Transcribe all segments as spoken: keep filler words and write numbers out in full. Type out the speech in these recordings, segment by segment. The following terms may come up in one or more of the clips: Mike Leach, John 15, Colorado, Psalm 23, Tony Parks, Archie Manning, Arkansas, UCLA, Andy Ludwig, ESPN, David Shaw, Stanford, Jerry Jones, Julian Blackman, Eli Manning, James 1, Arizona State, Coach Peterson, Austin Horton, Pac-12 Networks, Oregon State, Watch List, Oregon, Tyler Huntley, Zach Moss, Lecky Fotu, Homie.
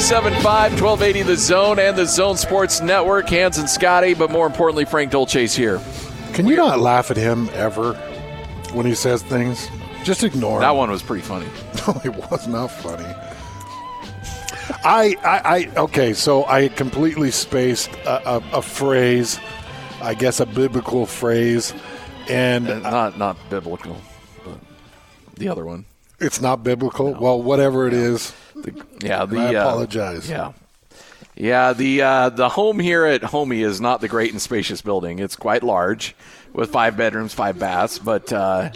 ninety-seven point five, twelve eighty The Zone and the Zone Sports Network. Hans and Scotty, but more importantly, Frank Dolce's here. Can you not laugh at him ever when he says things? Just ignore him. That one was pretty funny. No, it was not funny. I, I, I okay, so I completely spaced a, a, a phrase, I guess a biblical phrase. And uh, not not biblical, but the other one. It's not biblical? No. Well, whatever it is. The, yeah, the, I apologize. Uh, yeah, yeah. The uh, the home here at Homie is not the great and spacious building. It's quite large, with five bedrooms, five baths. But uh,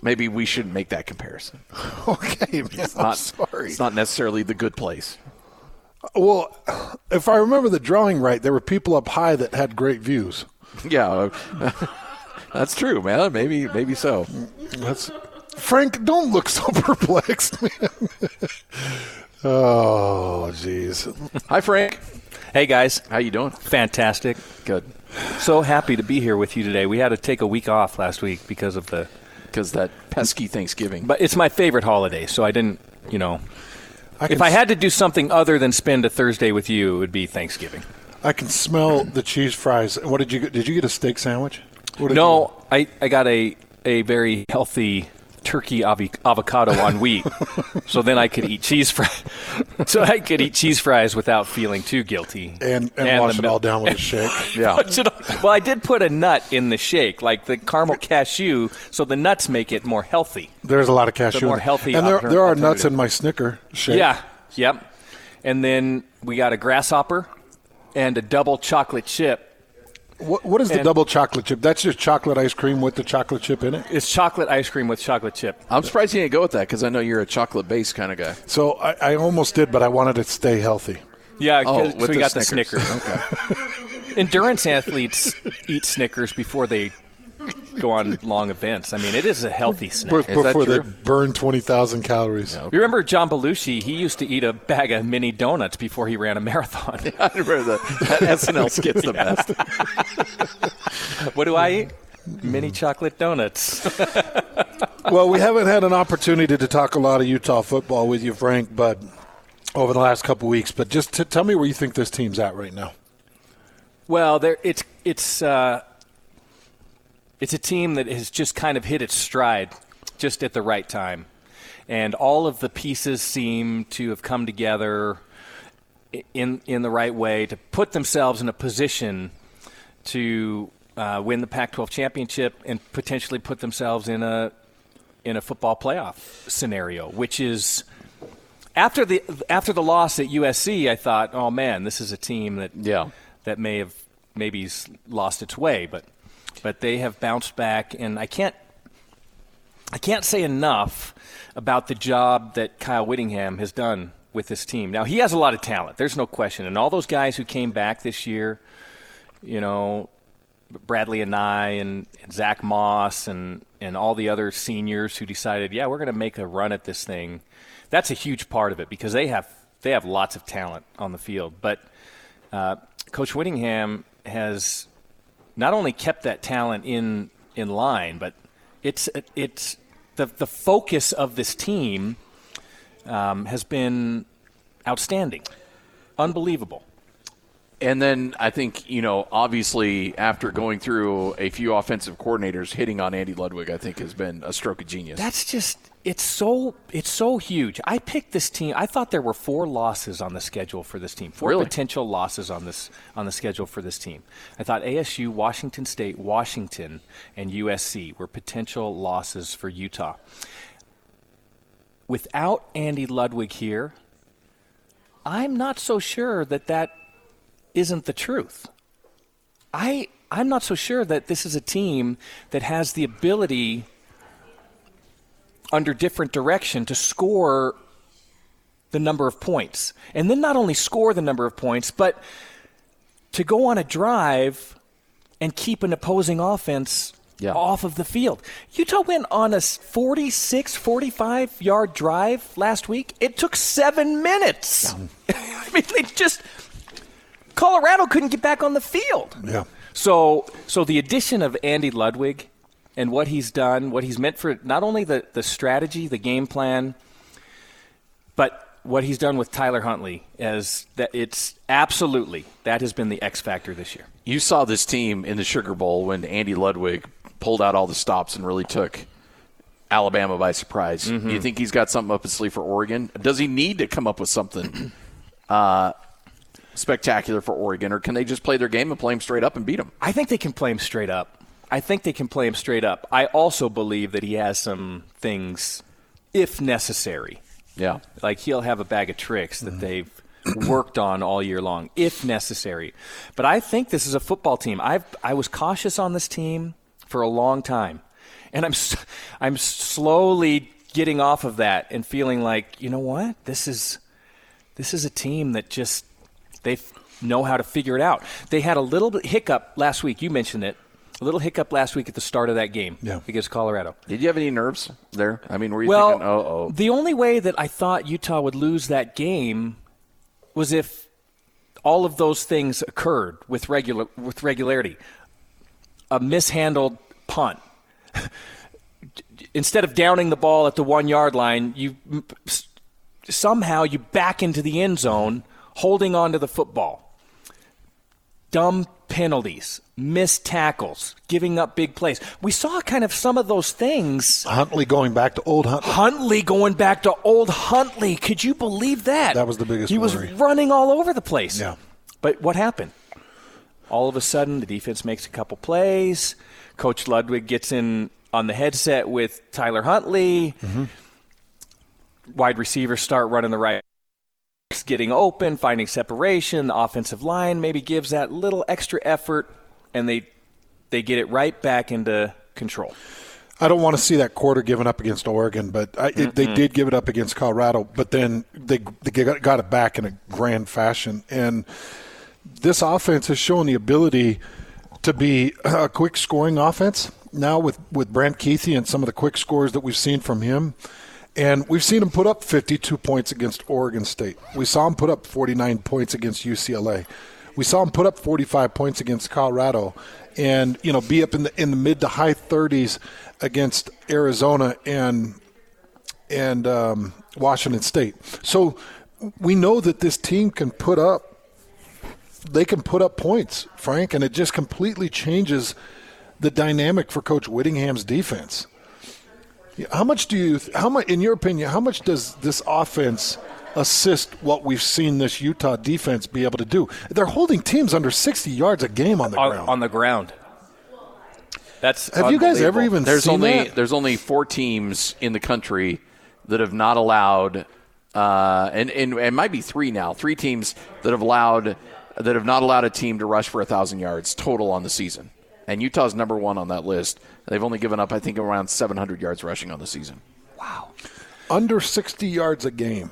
maybe we shouldn't make that comparison. Okay, man, it's not, I'm sorry. It's not necessarily the good place. Well, if I remember the drawing right, there were people up high that had great views. Yeah, that's true, man. Maybe, maybe so. That's. Frank, don't look so perplexed, man. Oh, jeez. Hi, Frank. Hey, guys. How you doing? Fantastic. Good. So happy to be here with you today. We had to take a week off last week because of the because that pesky Thanksgiving. But it's my favorite holiday, so I didn't, you know. I if I had to do something other than spend a Thursday with you, it would be Thanksgiving. I can smell the cheese fries. What did you get? Did you get a steak sandwich? What did no, you get? I, I got a a very healthy turkey av- avocado on wheat, so then I could eat cheese fries. So I could eat cheese fries without feeling too guilty, and, and, and wash it mil- all down with a shake. Yeah. Well, I did put a nut in the shake, like the caramel cashew, so the nuts make it more healthy. There's a lot of cashew, the more healthy. And there, there are nuts in my Snicker shake. Yeah, yep. And then we got a grasshopper and a double chocolate chip. What, what is and the double chocolate chip? That's just chocolate ice cream with the chocolate chip in it? It's chocolate ice cream with chocolate chip. I'm surprised you didn't go with that because I know you're a chocolate-based kind of guy. So I, I almost did, but I wanted to stay healthy. Yeah, oh, so we got the Snickers. Okay. Endurance athletes eat Snickers before they go on long events. I mean, it is a healthy snack. Before, before they burn twenty thousand calories. No. You remember John Belushi? He used to eat a bag of mini donuts before he ran a marathon. Yeah, I remember that. That S N L skit's the best. What do I eat? Mini chocolate donuts. Well, we haven't had an opportunity to talk a lot of Utah football with you, Frank, but over the last couple of weeks. But just to tell me where you think this team's at right now. Well, there it's it's. Uh, It's a team that has just kind of hit its stride just at the right time. And all of the pieces seem to have come together in in the right way to put themselves in a position to uh, win the Pac twelve championship and potentially put themselves in a in a football playoff scenario, which is after the after the loss at U S C, I thought, oh man, this is a team that yeah. that may have maybe lost its way, but But they have bounced back, and I can't I can't say enough about the job that Kyle Whittingham has done with this team. Now, he has a lot of talent. There's no question. And all those guys who came back this year, you know, Bradley Anai and, and Zach Moss and, and all the other seniors who decided, yeah, we're going to make a run at this thing. That's a huge part of it because they have, they have lots of talent on the field. But uh, Coach Whittingham has – not only kept that talent in in line, but it's it's the the focus of this team um, has been outstanding, unbelievable. And then I think, you know, obviously after going through a few offensive coordinators, hitting on Andy Ludwig, I think has been a stroke of genius. That's just it's so it's so huge. I picked this team. I thought there were four losses on the schedule for this team. Four really? potential losses on this on the schedule for this team. I thought A S U, Washington State, Washington, and U S C were potential losses for Utah. Without Andy Ludwig here, I'm not so sure that that isn't the truth. I I'm not so sure that this is a team that has the ability under different direction to score the number of points. And then not only score the number of points, but to go on a drive and keep an opposing offense yeah. off of the field. Utah went on a forty-six, forty-five-yard drive last week. It took seven minutes. Yeah. I mean, they just – Colorado couldn't get back on the field. Yeah. So so the addition of Andy Ludwig and what he's done, what he's meant for not only the, the strategy, the game plan, but what he's done with Tyler Huntley is that it's absolutely that has been the X factor this year. You saw this team in the Sugar Bowl when Andy Ludwig pulled out all the stops and really took Alabama by surprise. Mm-hmm. Do you think he's got something up his sleeve for Oregon? Does he need to come up with something uh, spectacular for Oregon, or can they just play their game and play him straight up and beat him? I think they can play him straight up. I think they can play him straight up. I also believe that he has some things, if necessary. Yeah. Like he'll have a bag of tricks that mm-hmm. they've worked on all year long, if necessary. But I think this is a football team. I've I was cautious on this team for a long time. And I'm I'm slowly getting off of that and feeling like, you know what? This is this is a team that just they know how to figure it out. They had a little bit hiccup last week. You mentioned it. A little hiccup last week at the start of that game yeah. against Colorado. Did you have any nerves there? I mean, were you well, thinking, oh, oh. The only way that I thought Utah would lose that game was if all of those things occurred with regular with regularity. A mishandled punt. Instead of downing the ball at the one-yard line, you somehow you back into the end zone holding on to the football. Dumb penalties, missed tackles, giving up big plays. We saw kind of some of those things. Huntley going back to old Huntley. Huntley going back to old Huntley. Could you believe that? That was the biggest He worry. Was running all over the place. Yeah. But what happened? All of a sudden, the defense makes a couple plays. Coach Ludwig gets in on the headset with Tyler Huntley. Mm-hmm. Wide receivers start running the right. Getting open, finding separation, the offensive line maybe gives that little extra effort, and they they get it right back into control. I don't want to see that quarter given up against Oregon, but I, it, they did give it up against Colorado, but then they, they got it back in a grand fashion. And this offense has shown the ability to be a quick scoring offense now with, with Brant Keithy and some of the quick scores that we've seen from him. And we've seen him put up fifty-two points against Oregon State. We saw him put up forty-nine points against U C L A. We saw him put up forty-five points against Colorado, and you know, be up in the in the mid to high thirties against Arizona and and um, Washington State. So we know that this team can put up. They can put up points, Frank, and it just completely changes the dynamic for Coach Whittingham's defense. How much do you, how much, in your opinion, how much does this offense assist what we've seen this Utah defense be able to do? They're holding teams under sixty yards a game on the on, ground. On the ground. That's have you guys ever even there's seen only, that? There's only four teams in the country that have not allowed, uh, and, and and it might be three now, three teams that have allowed that have not allowed a team to rush for one thousand yards total on the season. And Utah's number one on that list. They've only given up, I think, around seven hundred yards rushing on the season. Wow. Under sixty yards a game.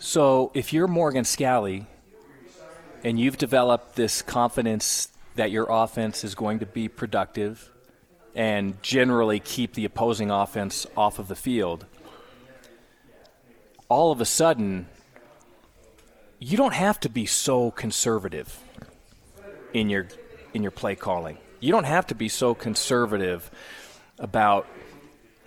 So if you're Morgan Scally and you've developed this confidence that your offense is going to be productive and generally keep the opposing offense off of the field, all of a sudden you don't have to be so conservative in your – in your play calling. You don't have to be so conservative about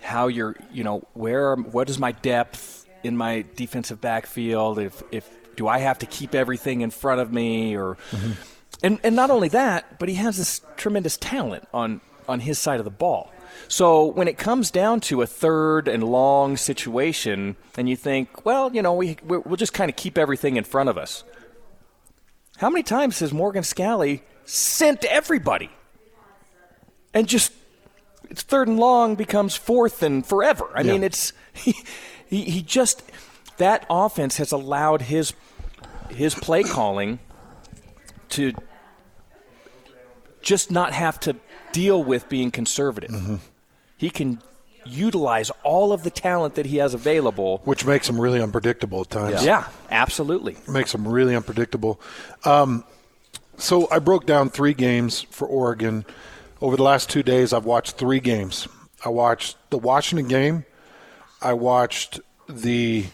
how you're, you know, where, what is my depth in my defensive backfield? If, if, do I have to keep everything in front of me or, mm-hmm. and, and not only that, but he has this tremendous talent on, on his side of the ball. So when it comes down to a third and long situation and you think, well, you know, we, we'll just kind of keep everything in front of us. How many times has Morgan Scally sent everybody and just it's third and long becomes fourth and forever? I yeah. mean, it's he, he he just that offense has allowed his his play calling to just not have to deal with being conservative. Mm-hmm. He can utilize all of the talent that he has available, which makes him really unpredictable at times. Yeah, yeah, absolutely. Makes him really unpredictable. Um, So I broke down three games for Oregon. Over the last two days, I've watched three games. I watched the Washington game. I watched the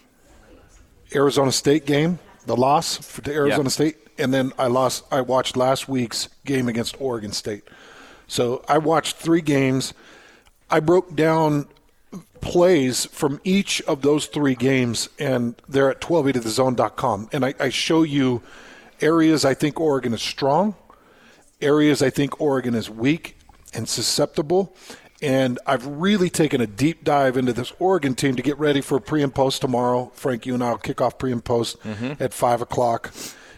Arizona State game, the loss to Arizona yeah. State, and then I lost. I watched last week's game against Oregon State. So I watched three games. I broke down plays from each of those three games, and they're at twelve eighty the zone dot com. And I, I show you areas I think Oregon is strong, areas I think Oregon is weak and susceptible. And I've really taken a deep dive into this Oregon team to get ready for pre and post tomorrow. Frank, you and I will kick off pre and post mm-hmm. at five o'clock.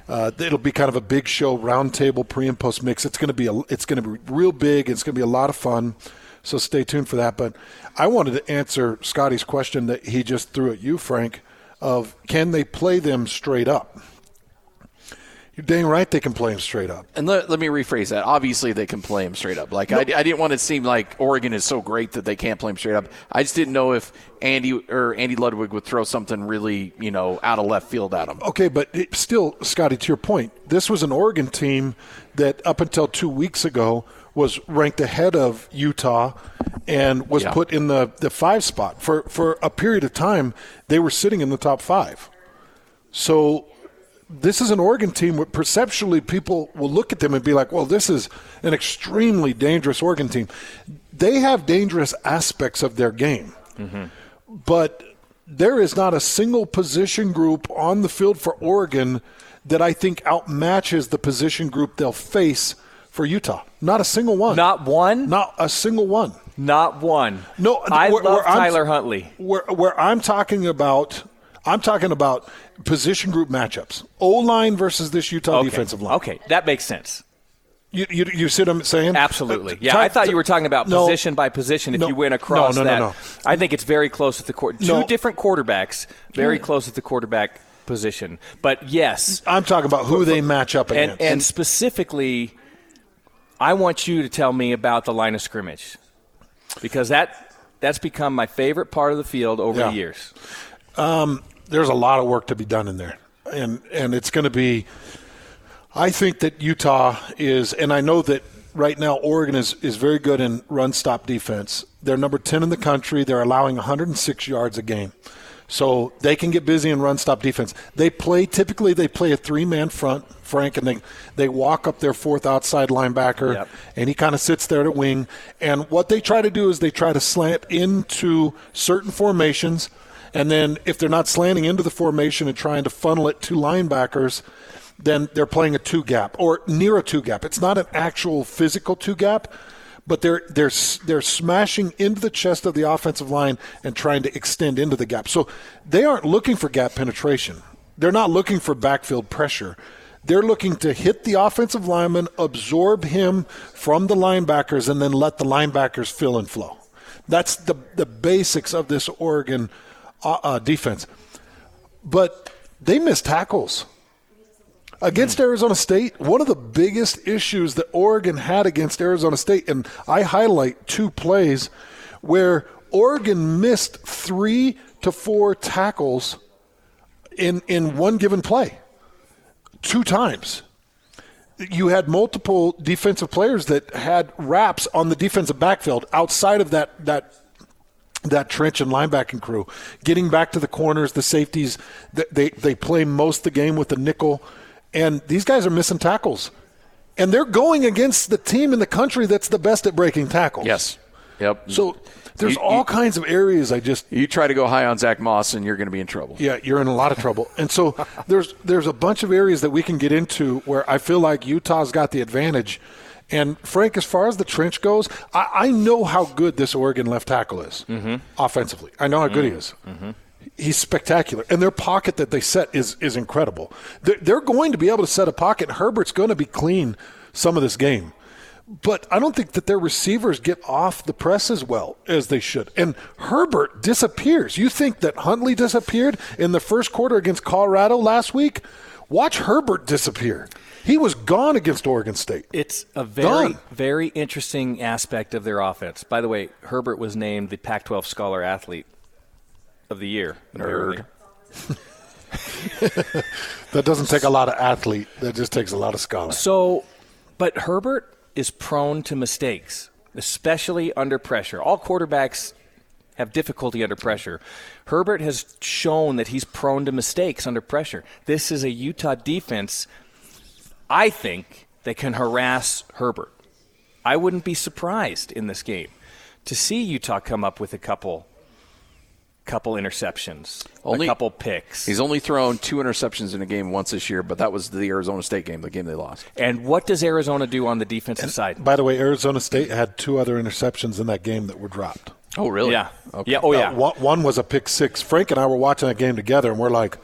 Uh, it'll be kind of a big show, roundtable pre and post mix. It's going to be a, it's going to be real big. It's going to be a lot of fun. So stay tuned for that. But I wanted to answer Scotty's question that he just threw at you, Frank, of can they play them straight up? You're dang right they can play him straight up. And let, let me rephrase that. Obviously, they can play him straight up. Like nope. I, I didn't want it to seem like Oregon is so great that they can't play him straight up. I just didn't know if Andy or Andy Ludwig would throw something really, you know, out of left field at him. Okay, but it, still, Scotty, to your point, this was an Oregon team that up until two weeks ago was ranked ahead of Utah and was yeah. put in the, the five spot. For, for a period of time, they were sitting in the top five. So – this is an Oregon team where perceptually people will look at them and be like, well, this is an extremely dangerous Oregon team. They have dangerous aspects of their game. Mm-hmm. But there is not a single position group on the field for Oregon that I think outmatches the position group they'll face for Utah. Not a single one. Not one? Not a single one. Not one. No, I where, love where Tyler Huntley. Where, where I'm talking about – I'm talking about position group matchups. O-line versus this Utah okay. defensive line. Okay, that makes sense. You you, you see what I'm saying? Absolutely. Uh, yeah, I thought you were talking about no, position by position if no, you went across no, no, that. No, no, no. I think it's very close at the court. Two no. different quarterbacks, very close at the quarterback position. But, yes. I'm talking about who they match up against. And, and specifically, I want you to tell me about the line of scrimmage because that that's become my favorite part of the field over yeah. the years. Um. There's a lot of work to be done in there, and and it's going to be – I think that Utah is – and I know that right now Oregon is, is very good in run-stop defense. They're number ten in the country. They're allowing one hundred six yards a game. So they can get busy in run-stop defense. They play – typically they play a three-man front, Frank, and they, they walk up their fourth outside linebacker, yep. and he kind of sits there to wing. And what they try to do is they try to slant into certain formations – and then if they're not slanting into the formation and trying to funnel it to linebackers, then they're playing a two-gap or near a two-gap. It's not an actual physical two-gap, but they're they're they're smashing into the chest of the offensive line and trying to extend into the gap. So they aren't looking for gap penetration. They're not looking for backfield pressure. They're looking to hit the offensive lineman, absorb him from the linebackers, and then let the linebackers fill and flow. That's the the basics of this Oregon Uh, defense, but they missed tackles against mm. Arizona State. One of the biggest issues that Oregon had against Arizona State, and I highlight two plays where Oregon missed three to four tackles in in one given play, two times. You had multiple defensive players that had wraps on the defensive backfield outside of that that. that trench and linebacking crew, getting back to the corners, the safeties, they, they play most of the game with the nickel, and these guys are missing tackles. And they're going against the team in the country that's the best at breaking tackles. Yes. Yep. So there's you, all you, kinds of areas I just – you try to go high on Zach Moss and you're going to be in trouble. Yeah, you're in a lot of trouble. And so there's there's a bunch of areas that we can get into where I feel like Utah's got the advantage. And, Frank, as far as the trench goes, I, I know how good this Oregon left tackle is mm-hmm. offensively. I know how good mm-hmm. he is. Mm-hmm. He's spectacular. And their pocket that they set is is incredible. They're, they're going to be able to set a pocket. Herbert's going to be clean some of this game. But I don't think that their receivers get off the press as well as they should. And Herbert disappears. You think that Huntley disappeared in the first quarter against Colorado last week? Watch Herbert disappear. He was gone against Oregon State. It's a very, Done. very interesting aspect of their offense. By the way, Herbert was named the Pac twelve Scholar Athlete of the Year. Nerd. That doesn't take a lot of athlete. That just takes a lot of scholar. So, but Herbert is prone to mistakes, especially under pressure. All quarterbacks have difficulty under pressure. Herbert has shown that he's prone to mistakes under pressure. This is a Utah defense – I think they can harass Herbert. I wouldn't be surprised in this game to see Utah come up with a couple couple interceptions, only, a couple picks. He's only thrown two interceptions in a game once this year, but that was the Arizona State game, the game they lost. And what does Arizona do on the defensive and, side? By the way, Arizona State had two other interceptions in that game that were dropped. Oh, really? Yeah. Okay. Yeah. Oh, yeah. Uh, one, one was a pick six. Frank and I were watching that game together, and we're like,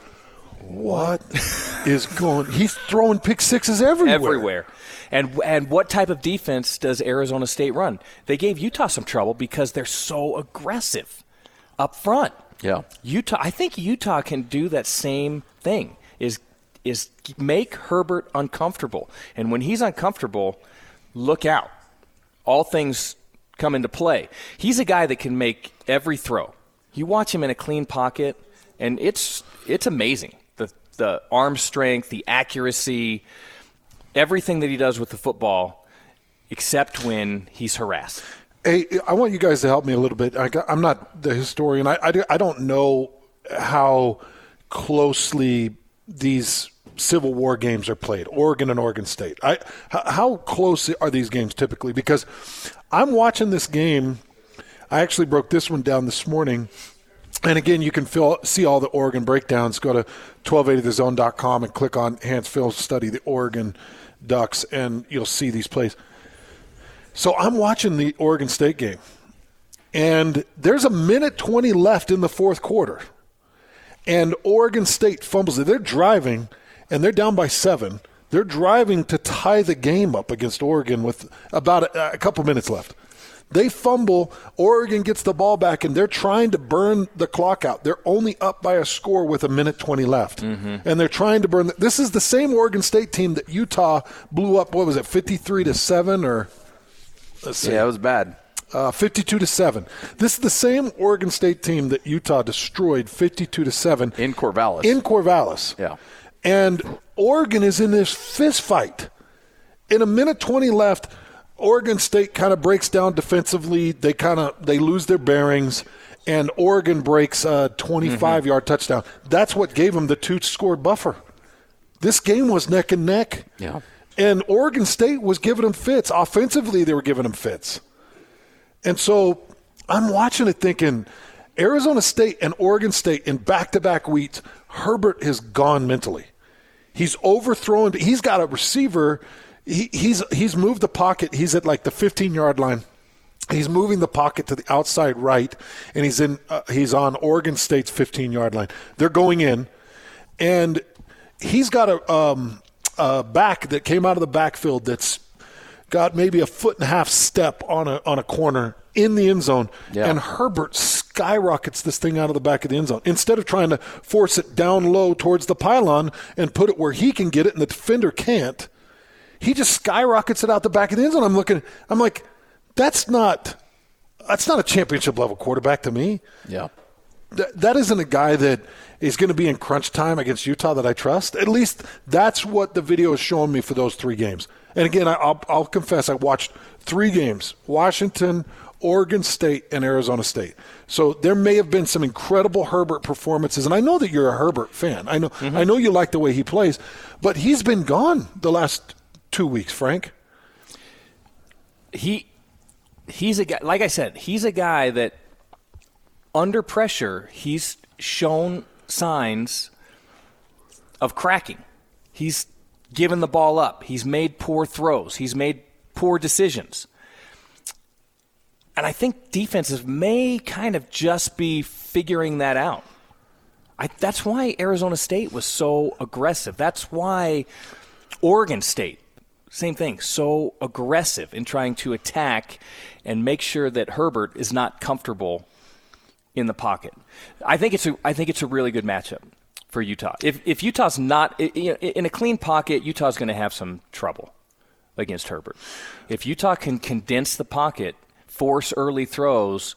what is going – he's throwing pick sixes everywhere. Everywhere. And and what type of defense does Arizona State run? They gave Utah some trouble because they're so aggressive up front. Yeah. Utah, I think Utah can do that same thing, is is make Herbert uncomfortable. And when he's uncomfortable, look out. All things come into play. He's a guy that can make every throw. You watch him in a clean pocket, and it's it's amazing. The the arm strength, the accuracy, everything that he does with the football, except when he's harassed. Hey, I want you guys to help me a little bit. I got, I'm not the historian. I, I, do, I don't know how closely these Civil War games are played, Oregon and Oregon State. I, how close are these games typically? Because I'm watching this game. I actually broke this one down this morning. And, again, you can feel, see all the Oregon breakdowns. Go to twelve eighty the zone dot com and click on Hans Phil's study, the Oregon Ducks, and you'll see these plays. So I'm watching the Oregon State game, and there's a minute twenty left in the fourth quarter, and Oregon State fumbles it. They're driving, and they're down by seven. They're driving to tie the game up against Oregon with about a, a couple minutes left. They fumble, Oregon gets the ball back, and they're trying to burn the clock out. They're only up by a score with a minute twenty left. Mm-hmm. And they're trying to burn the, this is the same Oregon State team that Utah blew up, what was it, fifty-three to seven or let's see. Yeah, it was bad. Uh, fifty-two to seven. This is the same Oregon State team that Utah destroyed fifty-two to seven in Corvallis. In Corvallis. Yeah. And Oregon is in this fist fight. In a minute twenty left, Oregon State kind of breaks down defensively. They kind of they lose their bearings, and Oregon breaks a twenty-five-yard mm-hmm. touchdown. That's what gave them the two-score buffer. This game was neck and neck. Yeah. And Oregon State was giving them fits. Offensively, they were giving them fits. And so I'm watching it thinking, Arizona State and Oregon State in back-to-back weeks, Herbert has gone mentally. He's overthrown. He's got a receiver. He, he's he's moved the pocket. He's at like the fifteen-yard line. He's moving the pocket to the outside right, and he's in uh, he's on Oregon State's fifteen-yard line. They're going in, and he's got a, um, a back that came out of the backfield that's got maybe a foot and a half step on a on a corner in the end zone, yeah. And Herbert skyrockets this thing out of the back of the end zone. Instead of trying to force it down low towards the pylon and put it where he can get it and the defender can't, he just skyrockets it out the back of the end zone. I'm looking, I'm like, that's not, that's not a championship level quarterback to me. Yeah. That, that isn't a guy that is going to be in crunch time against Utah that I trust. At least that's what the video is showing me for those three games. And again, I, I'll, I'll confess, I watched three games, Washington, Oregon State, and Arizona State. So there may have been some incredible Herbert performances, and I know that you're a Herbert fan. I know, mm-hmm. I know you like the way he plays, but he's been gone the last two weeks, Frank. He, he's a guy, like I said, he's a guy that under pressure, he's shown signs of cracking. He's given the ball up. He's made poor throws. He's made poor decisions. And I think defenses may kind of just be figuring that out. I, that's why Arizona State was so aggressive. That's why Oregon State, same thing, so aggressive in trying to attack and make sure that Herbert is not comfortable in the pocket. I think it's a, I think it's a really good matchup for Utah. If if Utah's not in a clean pocket, Utah's going to have some trouble against Herbert. If Utah can condense the pocket, force early throws,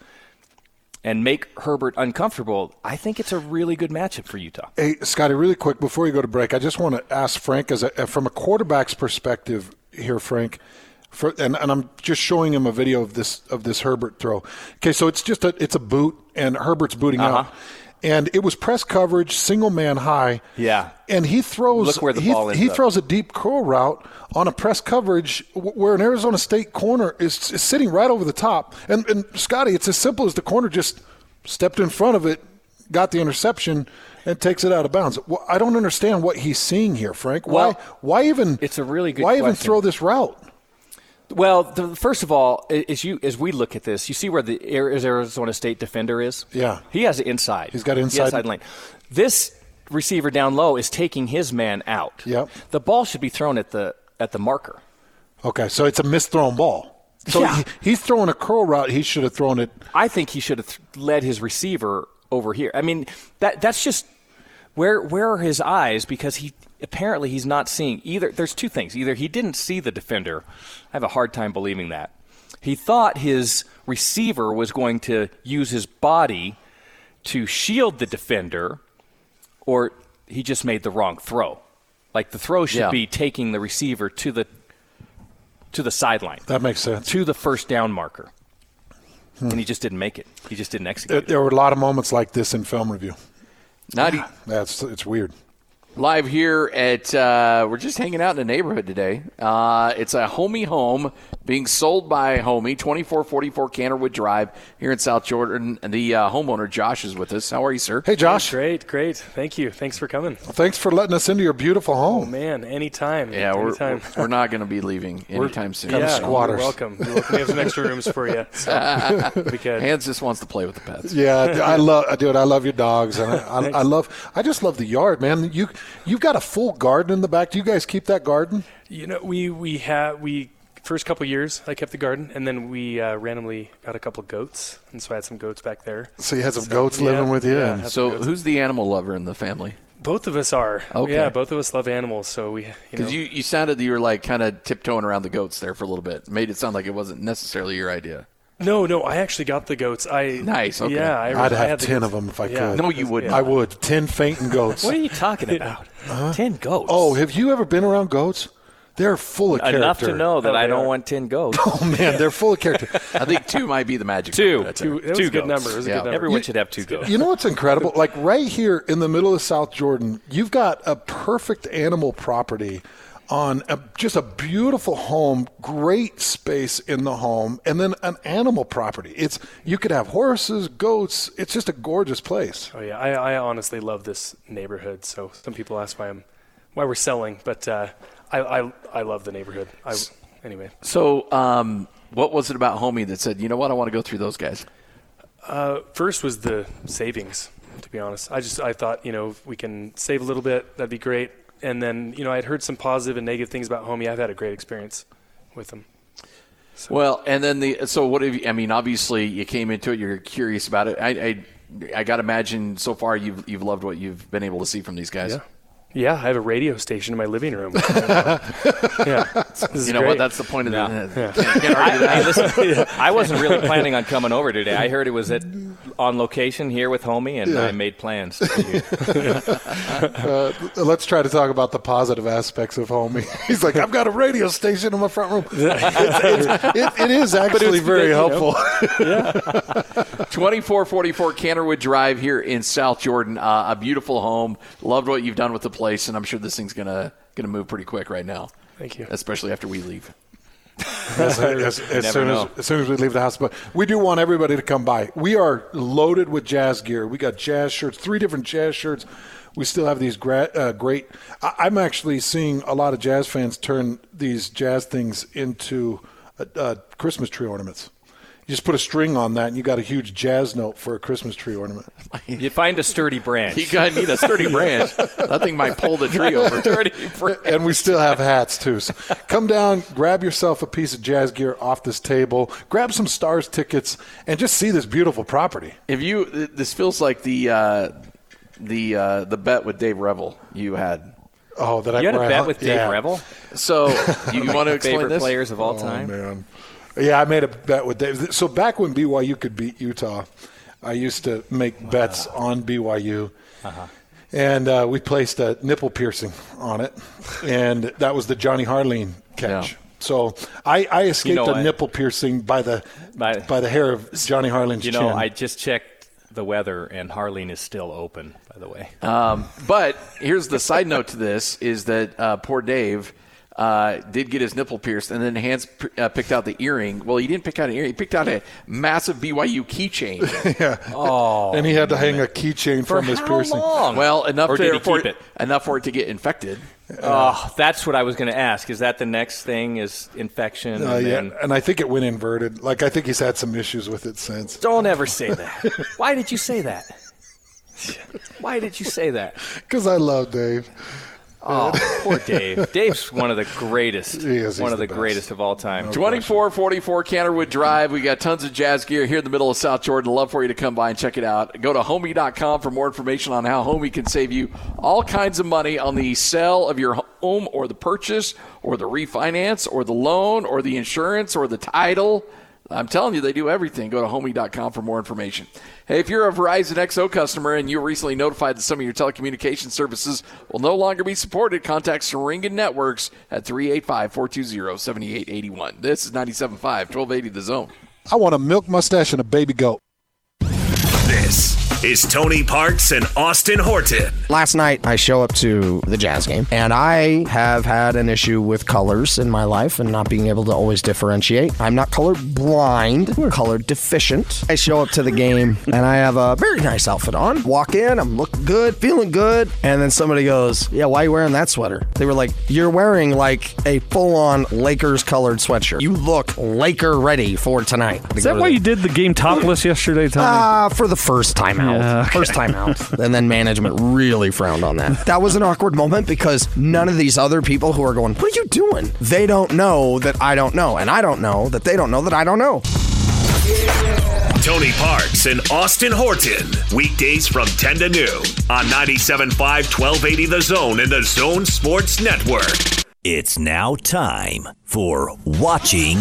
and make Herbert uncomfortable, I think it's a really good matchup for Utah. Hey, Scotty, really quick, before you go to break, I just want to ask Frank, as a, from a quarterback's perspective here, Frank, for, and, and I'm just showing him a video of this of this Herbert throw. Okay, so it's just a, it's a boot, and Herbert's booting uh-huh. out. And it was press coverage, single man high. Yeah. And he throws Look where the he, ball he throws a deep curl route on a press coverage where an Arizona State corner is, is sitting right over the top. And, and, Scotty, it's as simple as the corner just stepped in front of it, got the interception and takes it out of bounds. Well, I don't understand what he's seeing here, Frank. Why? Well, why even? It's a really good Why question. Even throw this route? Well, the, first of all, as you as we look at this, you see where the Arizona State defender is. Yeah, he has it inside. He's got inside, inside lane. This receiver down low is taking his man out. Yep. The ball should be thrown at the at the marker. Okay, so it's a misthrown ball. So yeah. he, he's throwing a curl route. He should have thrown it. I think he should have th- led his receiver over here. I mean, that that's just where where are his eyes? Because he apparently he's not seeing either. There's two things. Either he didn't see the defender. I have a hard time believing that. He thought his receiver was going to use his body to shield the defender, or he just made the wrong throw. Like the throw should yeah. be taking the receiver to the to the sideline. That makes sense. To the first down marker. Hmm. And he just didn't make it. He just didn't execute there, it. There were a lot of moments like this in film review. Not yeah. That's it's weird. Live here at uh, – we're just hanging out in the neighborhood today. Uh, it's a Homie home being sold by Homie, twenty-four forty-four Cannerwood Drive here in South Jordan. And the uh, homeowner, Josh, is with us. How are you, sir? Hey, Josh. Hey, great, great. Thank you. Thanks for coming. Well, thanks for letting us into your beautiful home. Oh, man, anytime. Yeah, anytime. We're, we're not going to be leaving anytime soon. Yeah, squatters. You're welcome. You're welcome. We have some extra rooms for you. So Hans just wants to play with the pets. Yeah, I love – dude, I love your dogs. And I, I, I love – I just love the yard, man. You – You've got a full garden in the back. Do you guys keep that garden? You know, we we have we first couple years I kept the garden, and then we uh, randomly got a couple goats, and so I had some goats back there. So you had some so, goats yeah, living with you. Yeah, so who's the animal lover in the family? Both of us are. Okay. Yeah, both of us love animals. So we because you, know. you you sounded you were like kind of tiptoeing around the goats there for a little bit. Made it sound like it wasn't necessarily your idea. No, no, I actually got the goats. I Nice, okay. Yeah, I I'd have I had ten the of them if I yeah. could. No, you wouldn't. Yeah. I would. Ten fainting goats. What are you talking about? Uh-huh. Ten goats. Oh, have you ever been around goats? They're full of Enough character. Enough to know that oh, I don't are. want ten goats. Oh, man, they're full of character. I think two might be the magic two. number. Two. That was two a good number. It was yeah. a good number. Everyone you, should have two goats. You know what's incredible? Like right here in the middle of South Jordan, you've got a perfect animal property on a, just a beautiful home, great space in the home, and then an animal property. It's you could have horses, goats. It's just a gorgeous place. Oh yeah, I, I honestly love this neighborhood. So some people ask why I'm, why we're selling, but uh, I, I I love the neighborhood. I, anyway. So um, what was it about Homie that said, you know what, I want to go through those guys? Uh, first was the savings. To be honest, I just I thought you know if we can save a little bit, that'd be great. And then, you know, I'd heard some positive and negative things about Homie. I've had a great experience with them. So. Well, and then the – so what have you – I mean, obviously you came into it. You're curious about it. I I, I got to imagine so far you've, you've loved what you've been able to see from these guys. Yeah. Yeah, I have a radio station in my living room. yeah, you know great. what? That's the point of no. the, yeah. can't, can't argue that. I, I, listen, yeah. I wasn't really planning on coming over today. I heard it was at on location here with Homie, and yeah. I made plans. uh, let's try to talk about the positive aspects of Homie. He's like, I've got a radio station in my front room. It's, it's, it, it is actually very you know, helpful. Yeah. twenty-four forty-four Cannerwood Drive here in South Jordan. Uh, a beautiful home. Loved what you've done with the place. Place, and I'm sure this thing's gonna gonna move pretty quick right now. Thank you. Especially after we leave. as, as, as, soon as, as soon as we leave the house. But we do want everybody to come by. We are loaded with jazz gear. We got jazz shirts, three different jazz shirts. We still have these gra- uh, great – I'm actually seeing a lot of jazz fans turn these jazz things into uh, uh, Christmas tree ornaments. You just put a string on that, and you got a huge jazz note for a Christmas tree ornament. You find a sturdy branch. You gotta need a sturdy branch. That thing might pull the tree over. Sturdy branch. And we still have hats too. So come down, grab yourself a piece of jazz gear off this table, grab some Stars tickets, and just see this beautiful property. If you, this feels like the uh, the uh, the bet with Dave Revel you had. Oh, that you I you had a bet I, with Dave yeah. Revel. So you, you want to explain favorite this? Players of all oh, time. Man. Yeah, I made a bet with Dave. So back when B Y U could beat Utah, I used to make wow. bets on B Y U. Uh-huh. And uh, we placed a nipple piercing on it. And that was the Johnny Harleen catch. Yeah. So I, I escaped you know, a I, nipple piercing by the by, by the hair of Johnny Harleen's you know, chin. I just checked the weather, and Harleen is still open, by the way. Um, but here's the side note to this is that uh, poor Dave – uh, did get his nipple pierced, and then Hans p- uh, picked out the earring. Well, he didn't pick out an earring. He picked out a massive B Y U keychain. yeah. Oh, and he had to hang a keychain from his piercing. Long? Well, enough or to, did he for keep it, it? Enough for it to get infected. Uh, oh, that's what I was going to ask. Is that the next thing is infection? Uh, and, then... yeah. and I think it went inverted. Like, I think he's had some issues with it since. Don't ever say that. Why did you say that? Why did you say that? Because I love Dave. Oh, poor Dave. Dave's one of the greatest. He is. One of the, the greatest of all time. No twenty-four forty-four Cannerwood Drive. We got tons of Jazz gear here in the middle of South Jordan. Love for you to come by and check it out. Go to homie dot com for more information on how Homie can save you all kinds of money on the sale of your home or the purchase or the refinance or the loan or the insurance or the title. I'm telling you, they do everything. Go to homie dot com for more information. Hey, if you're a Verizon X O customer and you were recently notified that some of your telecommunications services will no longer be supported, contact Syringa Networks at three eight five, four two zero, seven eight eight one. This is ninety-seven point five, twelve eighty The Zone. I want a milk mustache and a baby goat. This is Tony Parks and Austin Horton. Last night, I show up to the Jazz game, and I have had an issue with colors in my life and not being able to always differentiate. I'm not color blind, color deficient. I show up to the game, and I have a very nice outfit on. Walk in, I'm looking good, feeling good, and then somebody goes, yeah, why are you wearing that sweater? They were like, you're wearing like a full-on Lakers-colored sweatshirt. You look Laker-ready for tonight. Is that why you did the game topless yesterday, Tony? Uh, for the first time out. Uh, okay. First time out. And then management really frowned on that. That was an awkward moment because none of these other people who are going, what are you doing? They don't know that I don't know. And I don't know that they don't know that I don't know. Yeah. Tony Parks and Austin Horton. Weekdays from ten to noon on ninety-seven point five, twelve eighty The Zone and The Zone Sports Network. It's now time for Watching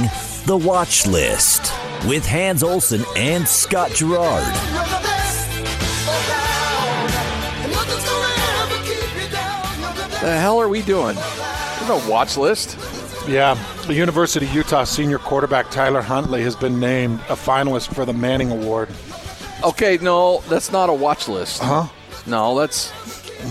the Watch List with Hans Olsen and Scott Garrard. The hell are we doing? There's no watch list. Yeah. The University of Utah senior quarterback Tyler Huntley has been named a finalist for the Manning Award. Okay, no, that's not a watch list. Huh? No, that's...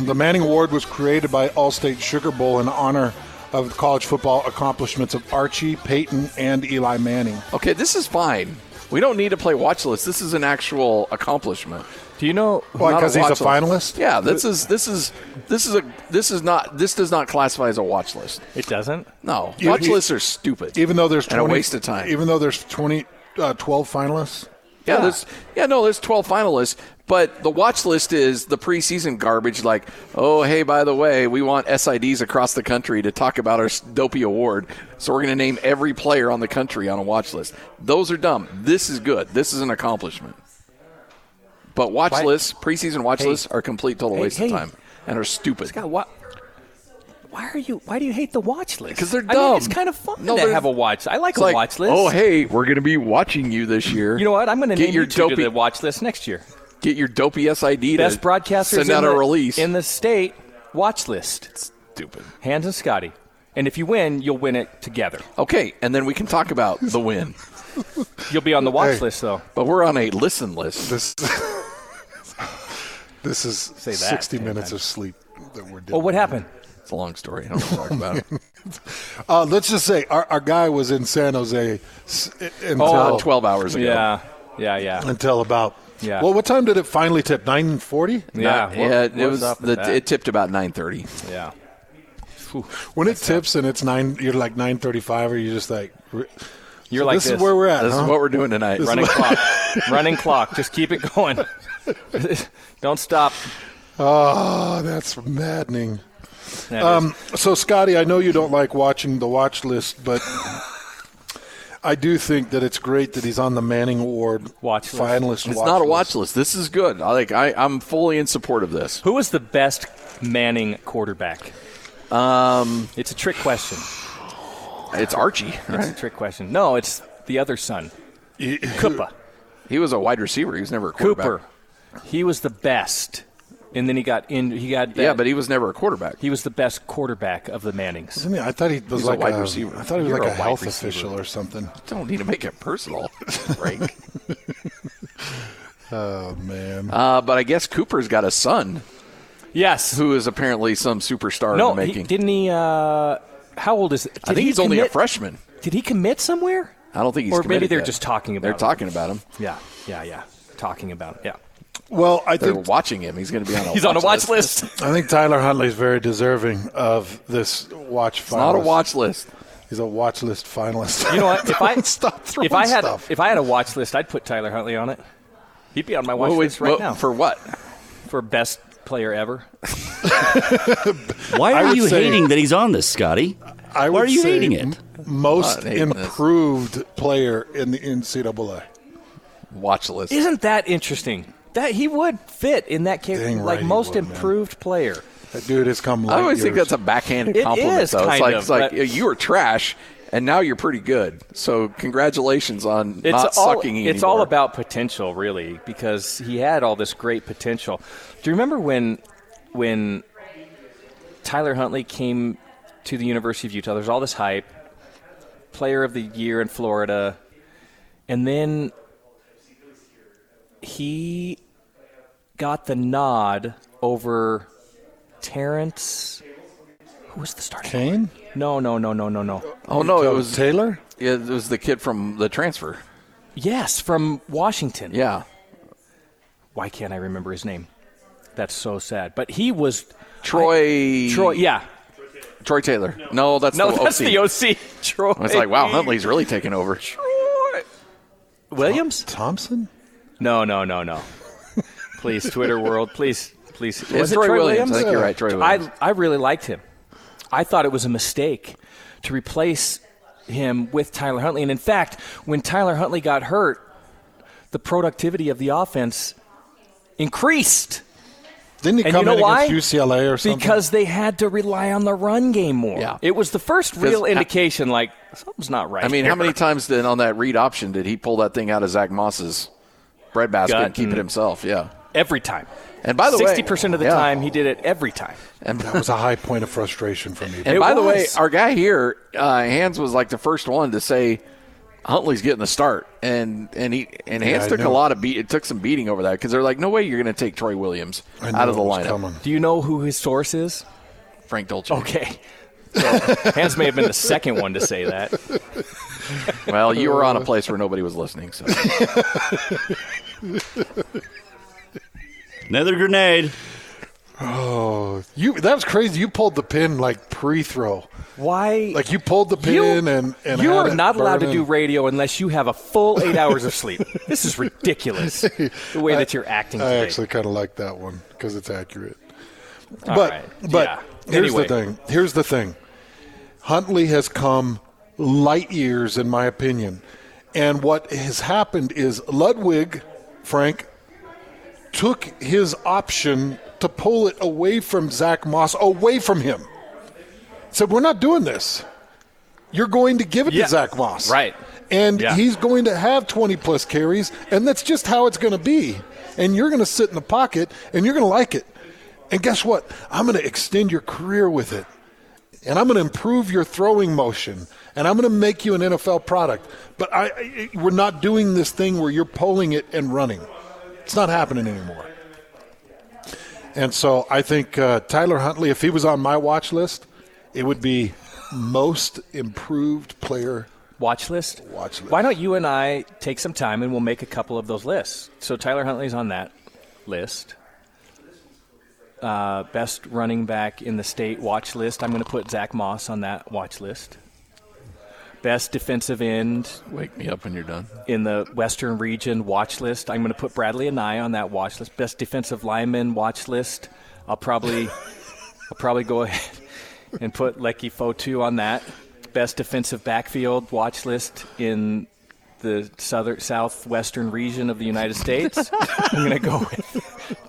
The Manning Award was created by All-State Sugar Bowl in honor of the college football accomplishments of Archie, Peyton, and Eli Manning. Okay, this is fine. We don't need to play watch list. This is an actual accomplishment. Do you know? Why? Because he's a finalist. Yeah, this is this is this is a this is not this does not classify as a watch list. It doesn't. No, watch lists are stupid. Even though there's twenty, and a waste of time. Even though there's twenty, uh, twelve finalists. Yeah, yeah, there's yeah no, there's twelve finalists. But the watch list is the preseason garbage like, oh, hey, by the way, we want S I Ds across the country to talk about our dopey award, so we're going to name every player on the country on a watch list. Those are dumb. This is good. This is an accomplishment. But watch what? lists, preseason watch hey. lists are complete total hey, waste hey. of time and are stupid. Scott, what? Why are you? Why do you hate the watch list? Because they're dumb. I mean, it's kind of fun no, to have a watch. I like a like, watch list. Oh, hey, we're going to be watching you this year. You know what? I'm going to name your you two dopey, to the watch list next year. Get your dopey S I D best to broadcasters send out a the, release in the state watch list. It's stupid. Hans and Scotty, and if you win, you'll win it together. Okay, and then we can talk about the win. You'll be on the watch hey. list, though. But we're on a listen list. This, this is that, sixty man. minutes of sleep that we're doing. Well, what happened? It's a long story. I don't want to talk about it. Uh, let's just say our, our guy was in San Jose until oh, twelve hours ago. Yeah, yeah, yeah. Until about yeah. Well, what time did it finally tip? Nine forty. Yeah, what, yeah. It was. The, it tipped about nine thirty. Yeah. Whew, when it tips tough. and it's nine, you're like nine thirty-five, or you're just like. You're so like this, this is where we're at. This huh? is what we're doing tonight. This Running clock. Running clock. Just keep it going. Don't stop. Oh, that's maddening. That um, so, Scotty, I know you don't like watching the watch list, but I do think that it's great that he's on the Manning Award watch finalist. List. It's watch not a watch list. list. This is good. I like. I, I'm fully in support of this. Who is the best Manning quarterback? Um, it's a trick question. It's Archie. Right? That's a trick question. No, it's the other son. Cooper. He was a wide receiver. He was never a quarterback. Cooper. He was the best. And then he got in. He got that. Yeah, but he was never a quarterback. He was the best quarterback of the Mannings. Isn't he? I thought he was He's like a wide a, receiver. I thought he was You're like a, a health receiver. official or something. You don't need to make it personal, Frank. Oh, man. Uh, but I guess Cooper's got a son. Yes. Who is apparently some superstar no, in the making. He, didn't he... Uh, how old is it? I think he's commit, only a freshman. Did he commit somewhere? I don't think he's committed. Or maybe they're yet. just talking about they're him. They're talking about him. Yeah, yeah, yeah. Talking about him, yeah. Well, I they're think watching him. He's going to be on a he's watch on a watch list. list. I think Tyler Huntley is very deserving of this watch. It's finalist. Not a watch list. He's a watch list finalist. You know what? If I stop throwing if I had stuff. if I had a watch list, I'd put Tyler Huntley on it. He'd be on my watch well, wait, list right well, now. For what? For best player ever. Why are you say, hating that he's on this, Scotty? I would Why are you say hating it? Most improved this. player in the N C double A. Watch list. Isn't that interesting? That he would fit in that category, right, like most would, improved man. player. That dude has come. I always years. think that's a backhanded it compliment. Is, though. Kind it's like, of, it's like you were trash, and now you're pretty good. So congratulations on it's not all, sucking anymore. It's all about potential, really, because he had all this great potential. Do you remember when when Tyler Huntley came to the University of Utah? There's all this hype, player of the year in Florida, and then he got the nod over Terrence. Who was the starting? Kane? No, no, no, no, no, no. Oh, no, it was Taylor? Yeah, it was the kid from the transfer. Yes, from Washington. Yeah. Why can't I remember his name? That's so sad. But he was Troy. I, Troy, yeah. Troy Taylor. No, that's no, the that's O C. No, that's the O C. Troy. It's like, wow, Huntley's really taking over. Troy. Williams? Thompson? No, no, no, no. Please, Twitter world, please, please. Yeah, was it Troy, Troy Williams? Williams? I think you're right, Troy Williams. I, I really liked him. I thought it was a mistake to replace him with Tyler Huntley. And, in fact, when Tyler Huntley got hurt, the productivity of the offense increased. Didn't he and come you know in why? against U C L A or something? Because they had to rely on the run game more. Yeah. It was the first real indication, ha- like, something's not right. I mean, here. How many times then on that read option did he pull that thing out of Zach Moss's breadbasket and keep it himself? Yeah, every time. And by the way, sixty percent of the yeah. time he did it every time. And that was a high point of frustration for me. And it by was. the way, our guy here, uh, Hans, was like the first one to say Huntley's getting the start, and and he and Hans yeah, took a lot of beat. It took some beating over that because they're like, no way you're going to take Troy Williams out of the lineup. Coming. Do you know who his source is? Frank Dolce. Okay. So Hans may have been the second one to say that. Well, you were on a place where nobody was listening. So. Another grenade. Oh, you! That was crazy. You pulled the pin like pre-throw. Why? Like you pulled the pin you, and, and you are not allowed to do radio unless you have a full eight hours of sleep. This is ridiculous. The way I, that you're acting. I today. actually kind of like that one because it's accurate. All but right. but yeah. here's anyway. the thing. Here's the thing. Huntley has come light years, in my opinion, and what has happened is Ludwig, Frank, took his option to pull it away from Zach Moss, away from him. Said, we're not doing this. You're going to give it yeah. to Zach Moss. Right. And yeah. he's going to have twenty-plus carries, and that's just how it's going to be. And you're going to sit in the pocket, and you're going to like it. And guess what? I'm going to extend your career with it. And I'm going to improve your throwing motion. And I'm going to make you an N F L product. But I, I, we're not doing this thing where you're pulling it and running. It's not happening anymore. And so I think uh, Tyler Huntley, if he was on my watch list, it would be most improved player. Watch list? Watch list. Why don't you and I take some time and we'll make a couple of those lists. So Tyler Huntley's on that list. Uh, best running back in the state watch list. I'm going to put Zach Moss on that watch list. Best defensive end. Wake me up when you're done. In the Western region watch list. I'm going to put Bradley Anai on that watch list. Best defensive lineman watch list. I'll probably I'll probably go ahead and put Lecky Fotu on that. Best defensive backfield watch list in the southern southwestern region of the United States. I'm going to go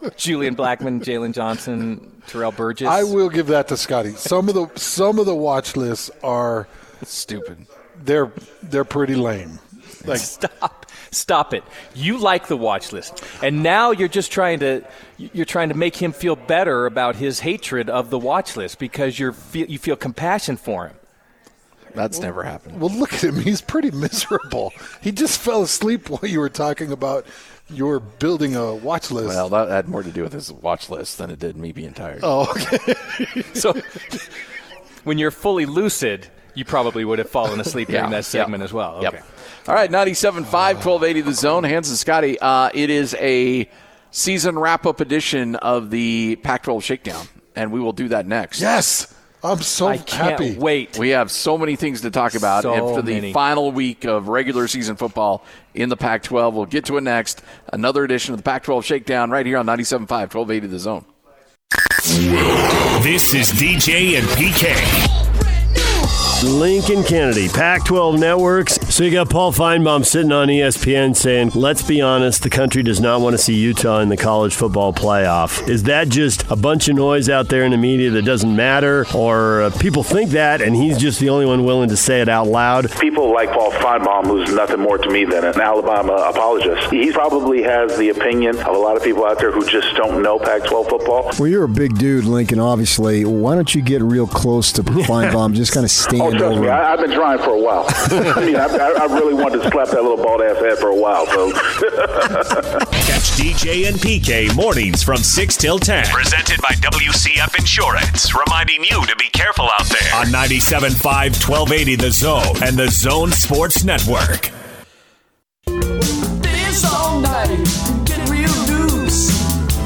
with Julian Blackman, Jalen Johnson, Terrell Burgess. I will give that to Scotty. Some of the some of the watch lists are stupid. They're they're pretty lame. Like, stop, stop it. You like the watch list, and now you're just trying to you're trying to make him feel better about his hatred of the watch list because you're you feel compassion for him. That's well, never happened. Well, look at him. He's pretty miserable. He just fell asleep while you were talking about your building a watch list. Well, that had more to do with his watch list than it did me being tired. Oh, okay. So. when you're fully lucid, you probably would have fallen asleep yeah. during that segment yep. as well. Okay. Yep. All right, ninety-seven point five, twelve eighty The Zone. Hans and Scotty, uh, it is a season wrap-up edition of the Pac twelve Shakedown, and we will do that next. Yes! I'm so I happy. Can't wait. We have so many things to talk about so after the many. final week of regular season football in the Pac twelve. We'll get to it next. Another edition of the Pac twelve Shakedown right here on ninety-seven point five, twelve eighty The Zone. This is D J and P K. Lincoln Kennedy, Pac twelve Networks. So you got Paul Feinbaum sitting on E S P N saying, let's be honest, the country does not want to see Utah in the college football playoff. Is that just a bunch of noise out there in the media that doesn't matter? Or uh, people think that, and he's just the only one willing to say it out loud? People like Paul Feinbaum, who's nothing more to me than an Alabama apologist. He probably has the opinion of a lot of people out there who just don't know Pac twelve football. Well, you're a big dude, Lincoln, obviously. Why don't you get real close to Feinbaum, just kind of stand oh, Trust me, I, I've been trying for a while. I mean, I, I really wanted to slap that little bald-ass head for a while, folks. Catch D J and P K mornings from six till ten. Presented by W C F Insurance. Reminding you to be careful out there. On ninety-seven point five, twelve eighty The Zone and The Zone Sports Network. This all night, you get real loose.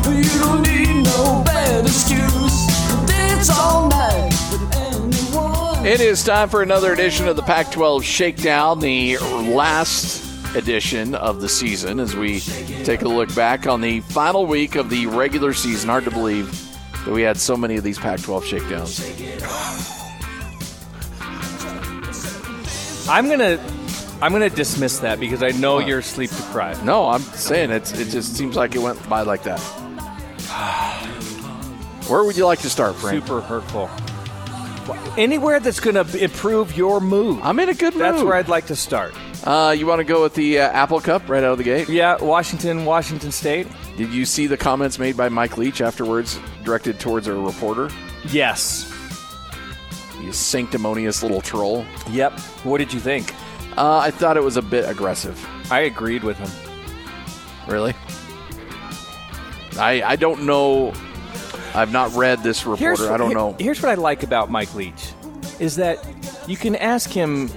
You don't need no bad excuse. This all night. It is time for another edition of the Pac twelve Shakedown, the last edition of the season, as we take a look back on the final week of the regular season. Hard to believe that we had so many of these Pac twelve Shakedowns. I'm gonna, I'm gonna dismiss that because I know you're sleep deprived. No, I'm saying it's. It just seems like it went by like that. Where would you like to start, Frank? Super hurtful. Anywhere that's going to improve your mood. I'm in a good mood. That's where I'd like to start. Uh, you want to go with the uh, Apple Cup right out of the gate? Yeah, Washington, Washington State. Did you see the comments made by Mike Leach afterwards directed towards a reporter? Yes. You sanctimonious little troll. Yep. What did you think? Uh, I thought it was a bit aggressive. I agreed with him. Really? I I don't know... I've not read this reporter. Here's, I don't know. Here's what I like about Mike Leach is that you can ask him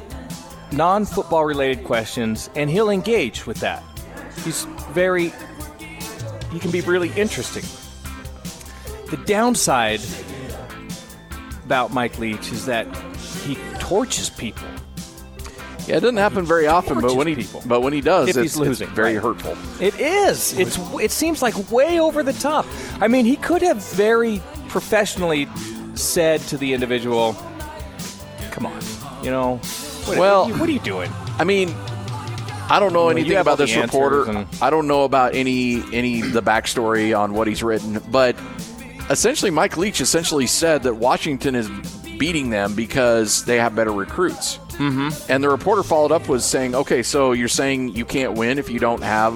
non-football related questions and he'll engage with that. He's very, he can be really interesting. The downside about Mike Leach is that he torches people. Yeah, it doesn't happen very often, but when he people. but when he does, if it's, he's losing, it's very right. hurtful. It is. It's it seems like way over the top. I mean, he could have very professionally said to the individual, "Come on, you know, what, well, what, are, you, what are you doing?" I mean, I don't know well, anything about this reporter. And... I don't know about any any the backstory on what he's written, but essentially, Mike Leach essentially said that Washington is beating them because they have better recruits. Mm-hmm. And the reporter followed up was saying, okay, so you're saying you can't win if you don't have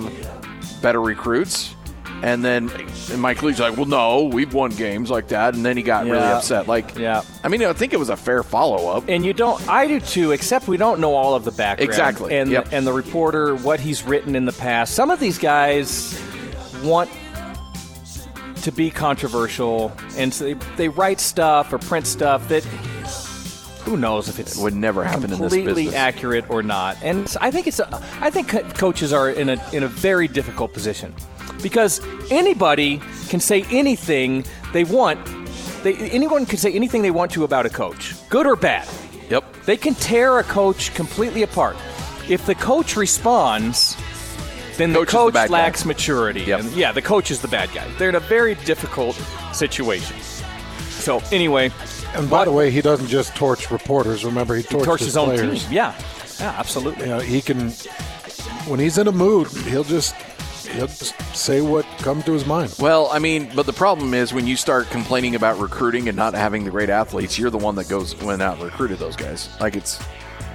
better recruits? And then and Mike Leach's like, well, no, we've won games like that. And then he got yeah. really upset. Like, yeah. I mean, I think it was a fair follow-up. And you don't – I do too, except we don't know all of the background. Exactly. And, yep. and the reporter, what he's written in the past. Some of these guys want to be controversial, and so they, they write stuff or print stuff that – who knows if it's it would never happen in this business. Completely accurate or not. And I think it's a, I think co- coaches are in a in a very difficult position because anybody can say anything they want. They anyone can say anything they want to about a coach, good or bad. Yep. They can tear a coach completely apart. If the coach responds, then coach the coach the lacks guy. maturity. Yep. And yeah, the coach is the bad guy. They're in a very difficult situation. So anyway. And by but, the way, he doesn't just torch reporters. Remember, he torches, he torches his, his own players. Team. Yeah, yeah, absolutely. You know, he can, when he's in a mood, he'll just he'll just say what comes to his mind. Well, I mean, but the problem is when you start complaining about recruiting and not having the great athletes, you're the one that goes went out and recruited those guys. Like it's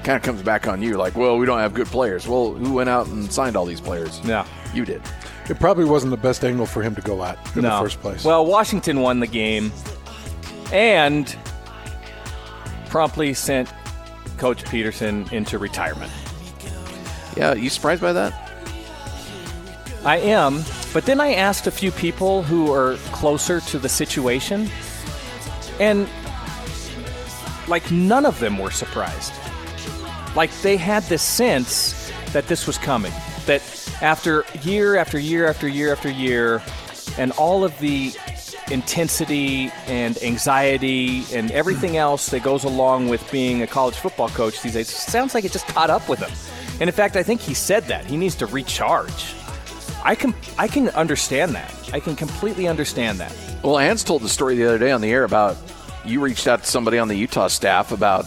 kind of comes back on you. Like, well, we don't have good players. Well, who went out and signed all these players? Yeah, you did. It probably wasn't the best angle for him to go at in no. the first place. Well, Washington won the game, and promptly sent Coach Peterson into retirement. Yeah, you surprised by that? I am, but then I asked a few people who are closer to the situation, and like none of them were surprised. Like they had this sense that this was coming, that after year after year after year after year, and all of the intensity and anxiety and everything else that goes along with being a college football coach these days, sounds like it just caught up with him. And in fact, I think he said that. He needs to recharge. I can I can understand that. I can completely understand that. Well, Hans told the story the other day on the air about you reached out to somebody on the Utah staff about,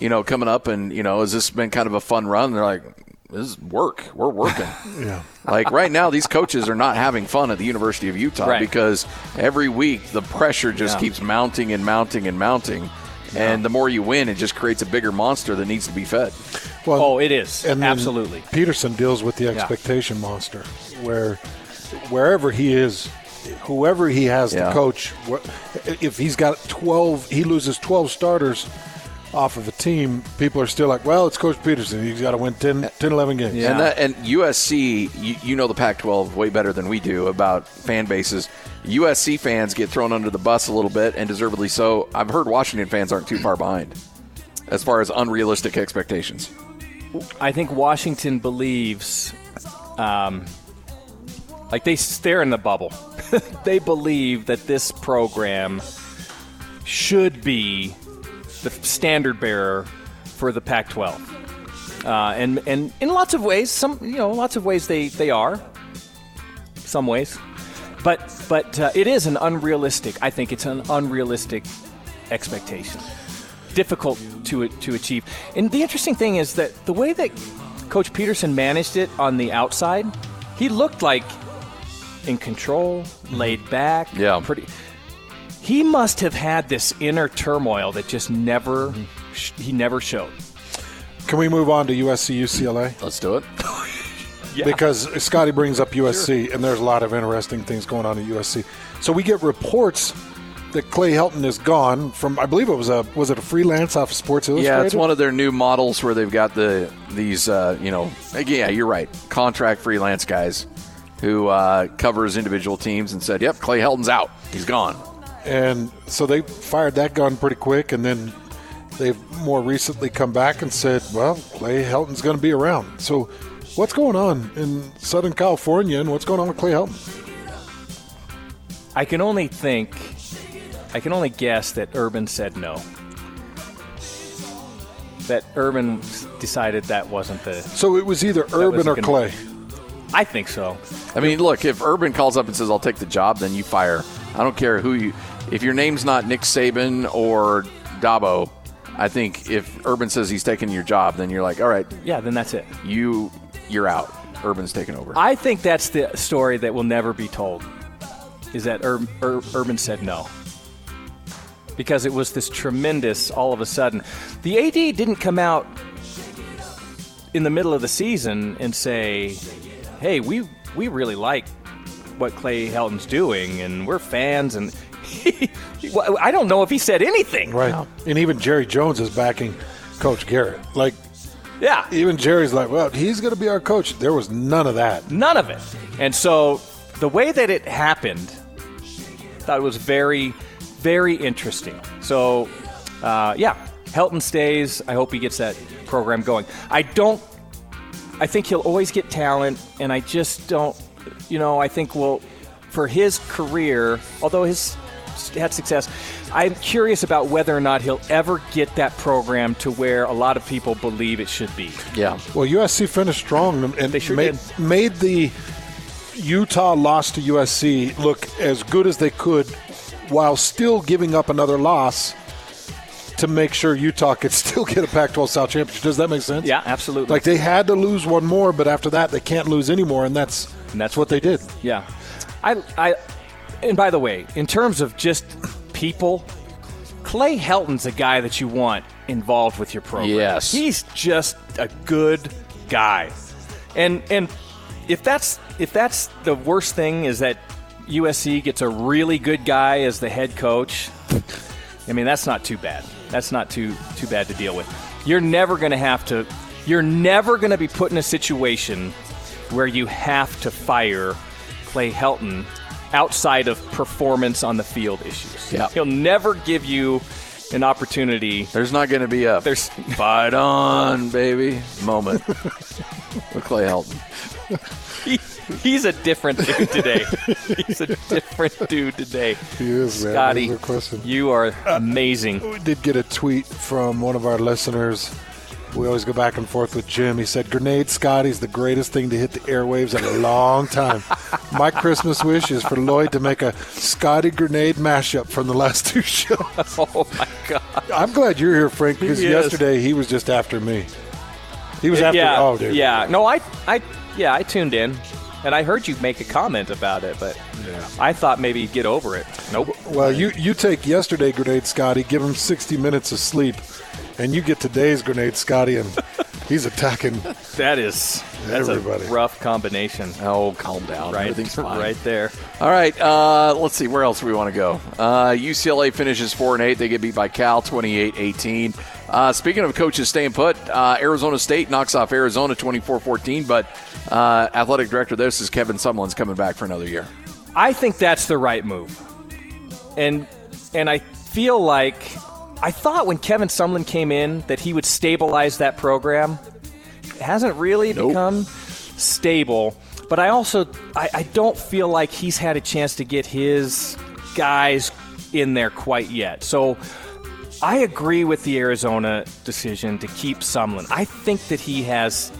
you know, coming up and, you know, has this been kind of a fun run? And they're like, this is work. We're working. Yeah. Like right now, these coaches are not having fun at the University of Utah right. because every week the pressure just yeah. keeps mounting and mounting and mounting. Yeah. And the more you win, it just creates a bigger monster that needs to be fed. Well, oh, it is. And absolutely. Peterson deals with the expectation yeah. monster where wherever he is, whoever he has yeah. to coach, if he's got twelve, he loses twelve starters off of a team, people are still like, well, it's Coach Peterson. He's got to win ten, eleven games. Yeah. And, that, and U S C, you, you know the Pac twelve way better than we do about fan bases. U S C fans get thrown under the bus a little bit, and deservedly so. I've heard Washington fans aren't too far behind as far as unrealistic expectations. I think Washington believes, um, like they they're in the bubble. They believe that this program should be the standard bearer for the Pac twelve, uh, and and in lots of ways, some you know, lots of ways they they are, some ways, but but uh, it is an unrealistic. I think it's an unrealistic expectation, difficult to to achieve. And the interesting thing is that the way that Coach Peterson managed it on the outside, he looked like in control, laid back, yeah, pretty. He must have had this inner turmoil that just never mm-hmm. – he never showed. Can we move on to U S C U C L A? Let's do it. yeah. Because Scotty brings up U S C, sure. and there's a lot of interesting things going on at U S C. So we get reports that Clay Helton is gone from – I believe it was a – was it a freelance off of Sports Illustrated? Yeah, it's one of their new models where they've got the these, uh, you know – yeah, you're right, contract freelance guys who uh, covers individual teams and said, yep, Clay Helton's out. He's gone. And so they fired that gun pretty quick, and then they've more recently come back and said, well, Clay Helton's going to be around. So what's going on in Southern California, and what's going on with Clay Helton? I can only think, I can only guess that Urban said no. That Urban decided that wasn't the... So it was either Urban or Clay? I think so. I mean, look, if Urban calls up and says, I'll take the job, then you fire. I don't care who you – if your name's not Nick Saban or Dabo, I think if Urban says he's taking your job, then you're like, all right. Yeah, then that's it. You, you're out. Urban's taking over. I think that's the story that will never be told, is that Ur- Ur- Urban said no. Because it was this tremendous all of a sudden. The A D didn't come out in the middle of the season and say, hey, we, we really like – what Clay Helton's doing, and we're fans, and he, he, I don't know if he said anything. Right. No. And even Jerry Jones is backing Coach Garrett. Like, yeah. Even Jerry's like, well, he's going to be our coach. There was none of that. None of it. And so the way that it happened, I thought it was very, very interesting. So, uh, yeah, Helton stays. I hope he gets that program going. I don't – I think he'll always get talent, and I just don't – You know, I think, well, for his career, although he's had success, I'm curious about whether or not he'll ever get that program to where a lot of people believe it should be. Yeah. Well, U S C finished strong and they sure made, made the Utah loss to U S C look as good as they could while still giving up another loss to make sure Utah could still get a Pac twelve South Championship. Does that make sense? Yeah, absolutely. Like, they had to lose one more, but after that, they can't lose anymore, and that's... And that's what they did. Yeah. I, I, and by the way, in terms of just people, Clay Helton's a guy that you want involved with your program. Yes. He's just a good guy. And and if that's if that's the worst thing is that U S C gets a really good guy as the head coach, I mean, that's not too bad. That's not too too bad to deal with. You're never going to have to – you're never going to be put in a situation – where you have to fire Clay Helton outside of performance on the field issues. Yeah. He'll never give you an opportunity. There's not going to be a there's fight on, baby moment with Clay Helton. He, he's a different dude today. He's a different dude today. He is, Scotty, man. Scotty, you are amazing. Uh, we did get a tweet from one of our listeners. We always go back and forth with Jim. He said, Grenade Scotty's the greatest thing to hit the airwaves in a long time. My Christmas wish is for Lloyd to make a Scotty Grenade mashup from the last two shows. Oh, my God. I'm glad you're here, Frank, because he yesterday he was just after me. He was after yeah, oh, dude. Yeah. No, I, I, yeah, I tuned in, and I heard you make a comment about it, but yeah. I thought maybe you'd get over it. Nope. Well, you, you take yesterday Grenade Scotty, give him sixty minutes of sleep. And you get today's Grenade Scotty, and he's attacking. That is that's everybody. A rough combination. Oh, calm down. Right, everything's fine. Right there. All right, uh, let's see. Where else do we want to go? Uh, U C L A finishes four and eight. They get beat by Cal, twenty-eight eighteen. Uh, speaking of coaches staying put, uh, Arizona State knocks off Arizona twenty-four fourteen, but uh, athletic director there says Kevin Sumlin's coming back for another year. I think that's the right move. And and I feel like – I thought when Kevin Sumlin came in that he would stabilize that program. It hasn't really nope. become stable. But I also I, I don't feel like he's had a chance to get his guys in there quite yet. So I agree with the Arizona decision to keep Sumlin. I think that he has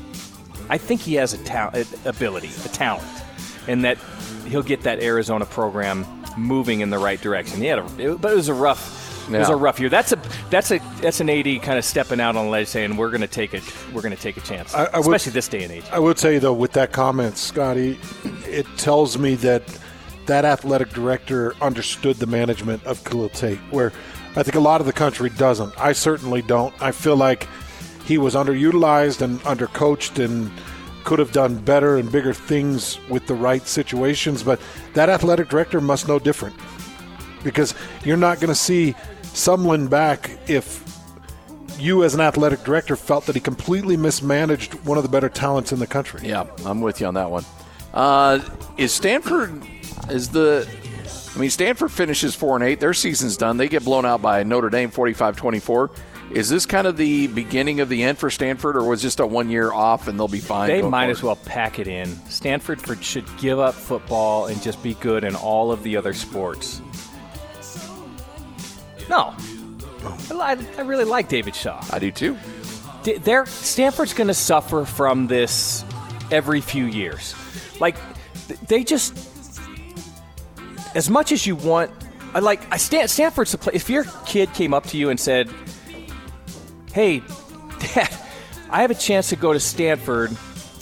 I think he has a talent, ability, a talent, and that he'll get that Arizona program moving in the right direction. He had a, it, but it was a rough. Yeah. It was a rough year. That's a that's a that's an A D kind of stepping out on a ledge, saying we're going to take it. We're going to take a chance, I, I especially would, this day and age. I will tell you though, with that comment, Scotty, it tells me that that athletic director understood the management of Khalil Tate, where I think a lot of the country doesn't. I certainly don't. I feel like he was underutilized and undercoached and could have done better and bigger things with the right situations. But that athletic director must know different, because you're not going to see Sumlin back if you as an athletic director felt that he completely mismanaged one of the better talents in the country. Yeah, I'm with you on that one. Uh, is Stanford is the – I mean, Stanford finishes four and eight. Their season's done. They get blown out by Notre Dame forty-five twenty-four. Is this kind of the beginning of the end for Stanford, or was just a one-year off and they'll be fine? They might forward? as well pack it in. Stanford for, should give up football and just be good in all of the other sports. No. I, I really like David Shaw. I do too. They're, Stanford's going to suffer from this every few years. Like, they just, as much as you want, I like, I Stanford's the place. If your kid came up to you and said, hey, Dad, I have a chance to go to Stanford,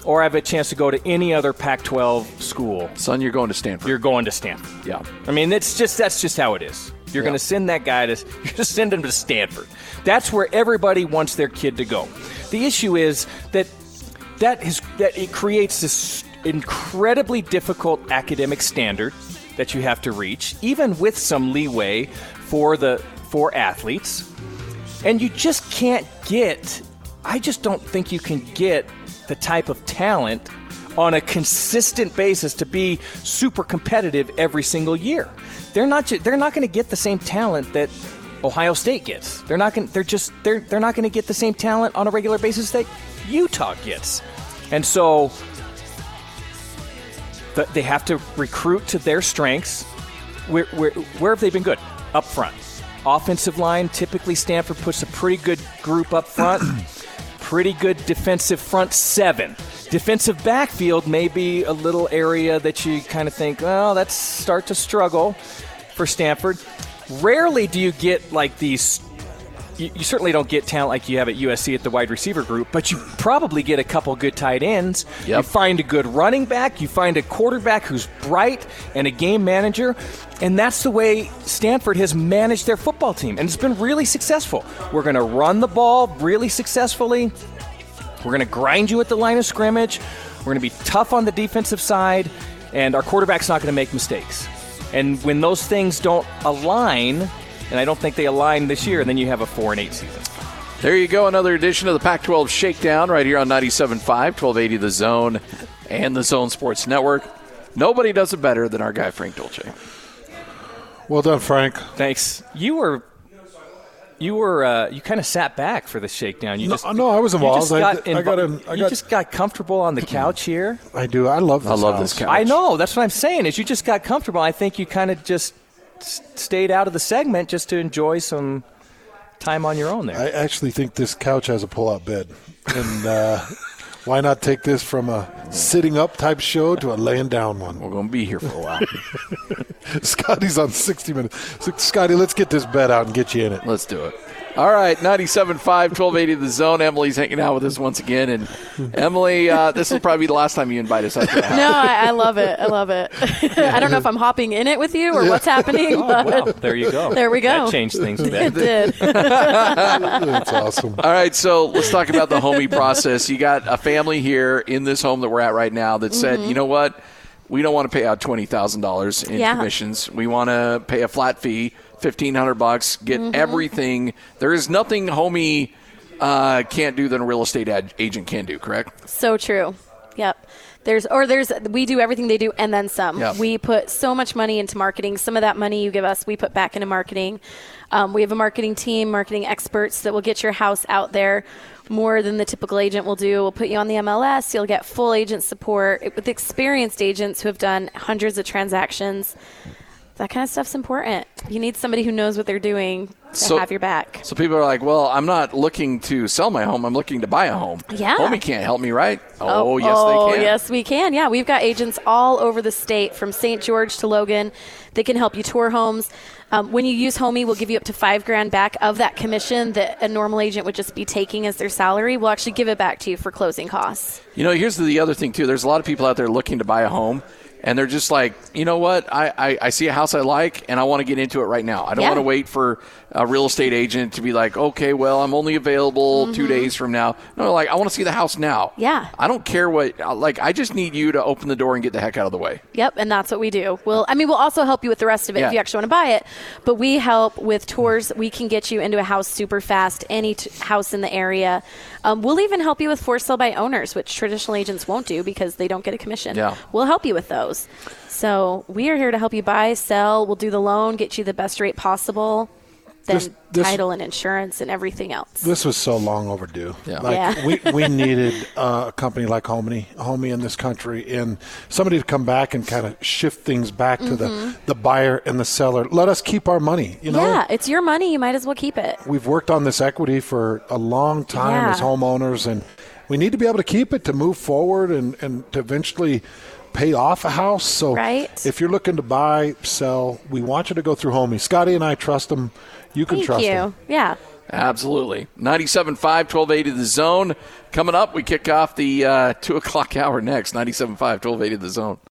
or I have a chance to go to any other Pac twelve school. Son, you're going to Stanford. You're going to Stanford. Yeah. I mean, it's just that's just how it is. You're yeah. going to send that guy to – you're just send him to Stanford. That's where everybody wants their kid to go. The issue is that that is that it creates this incredibly difficult academic standard that you have to reach, even with some leeway for the for athletes. And you just can't get – I just don't think you can get the type of talent – on a consistent basis to be super competitive every single year. They're not they're not going to get the same talent that Ohio State gets. They're not going they're just they're they're not going to get the same talent on a regular basis that Utah gets. And so th- they have to recruit to their strengths. Where, where where have they been good? Up front. Offensive line, typically Stanford puts a pretty good group up front. Pretty good defensive front seven. Defensive backfield may be a little area that you kind of think, oh, that's start to struggle for Stanford. Rarely do you get like these – you certainly don't get talent like you have at U S C at the wide receiver group, but you probably get a couple good tight ends. Yep. You find a good running back. You find a quarterback who's bright and a game manager. And that's the way Stanford has managed their football team, and it's been really successful. We're going to run the ball really successfully. We're going to grind you at the line of scrimmage. We're going to be tough on the defensive side, and our quarterback's not going to make mistakes. And when those things don't align, and I don't think they align this year, then you have a four and eight season. There you go, another edition of the Pac twelve Shakedown right here on ninety-seven point five, twelve eighty The Zone, and the Zone Sports Network. Nobody does it better than our guy Frank Dolce. Well done, Frank. Thanks. You were you were uh, you kind of sat back for the shakedown. You no, just, no, I was involved. You just got, I, I got in, I you got, just got comfortable on the couch here. I do. I love this I love house. this couch. I know. That's what I'm saying is you just got comfortable. I think you kind of just stayed out of the segment just to enjoy some time on your own there. I actually think this couch has a pull-out bed. And uh, why not take this from a sitting-up type show to a laying-down one? We're going to be here for a while. Scotty's on sixty minutes. Scotty, let's get this bed out and get you in it. Let's do it. All right, ninety-seven point five, twelve eighty The Zone. Emily's hanging out with us once again. And, Emily, uh, this will probably be the last time you invite us up to the house. No, I, I love it. I love it. I don't know if I'm hopping in it with you or what's happening. Oh, but wow. There you go. There we go. That changed things a bit. It did. That's awesome. All right, so let's talk about the homie process. You got a family here in this home that we're at right now that said, mm-hmm. you know what? We don't want to pay out twenty thousand dollars in yeah. commissions. We want to pay a flat fee. fifteen hundred bucks, get mm-hmm. everything. There is nothing Homie uh, can't do that a real estate ad- agent can do, correct? So true. Yep. There's or there's we do everything they do and then some. Yep. We put so much money into marketing. Some of that money you give us, we put back into marketing. Um, we have a marketing team, marketing experts that will get your house out there more than the typical agent will do. We'll put you on the M L S. You'll get full agent support with experienced agents who have done hundreds of transactions. That kind of stuff's important. You need somebody who knows what they're doing to so, have your back. So people are like, well, I'm not looking to sell my home. I'm looking to buy a home. Yeah. Homie can't help me, right? Oh, oh yes, oh, they can. Oh, yes, we can. Yeah, we've got agents all over the state, from Saint George to Logan. They can help you tour homes. Um, when you use Homie, we'll give you up to five grand back of that commission that a normal agent would just be taking as their salary. We'll actually give it back to you for closing costs. You know, here's the other thing, too. There's a lot of people out there looking to buy a home. And they're just like, you know what? I, I, I see a house I like, and I want to get into it right now. I don't yeah. want to wait for a real estate agent to be like, okay, well, I'm only available mm-hmm. two days from now. No, like, I want to see the house now. Yeah. I don't care what, like, I just need you to open the door and get the heck out of the way. Yep, and that's what we do. We'll, I mean, we'll also help you with the rest of it yeah. if you actually want to buy it. But we help with tours. We can get you into a house super fast, any t- house in the area. Um, we'll even help you with for sale by owners, which traditional agents won't do because they don't get a commission. Yeah. We'll help you with those. So we are here to help you buy, sell. We'll do the loan, get you the best rate possible, then this, this, title and insurance and everything else. This was so long overdue. Yeah, like yeah. we, we needed uh, a company like Homie, Homie in this country, and somebody to come back and kind of shift things back to mm-hmm. the, the buyer and the seller. Let us keep our money. You know, yeah, it's your money. You might as well keep it. We've worked on this equity for a long time yeah. as homeowners, and we need to be able to keep it to move forward and, and to eventually pay off a house. So right. if you're looking to buy, sell, we want you to go through Homie. Scotty and I trust them. You can Thank trust you. them. Yeah. Absolutely. ninety-seven point five, twelve eighty The Zone. Coming up, we kick off the uh, two o'clock hour next. ninety-seven point five, twelve eighty The Zone.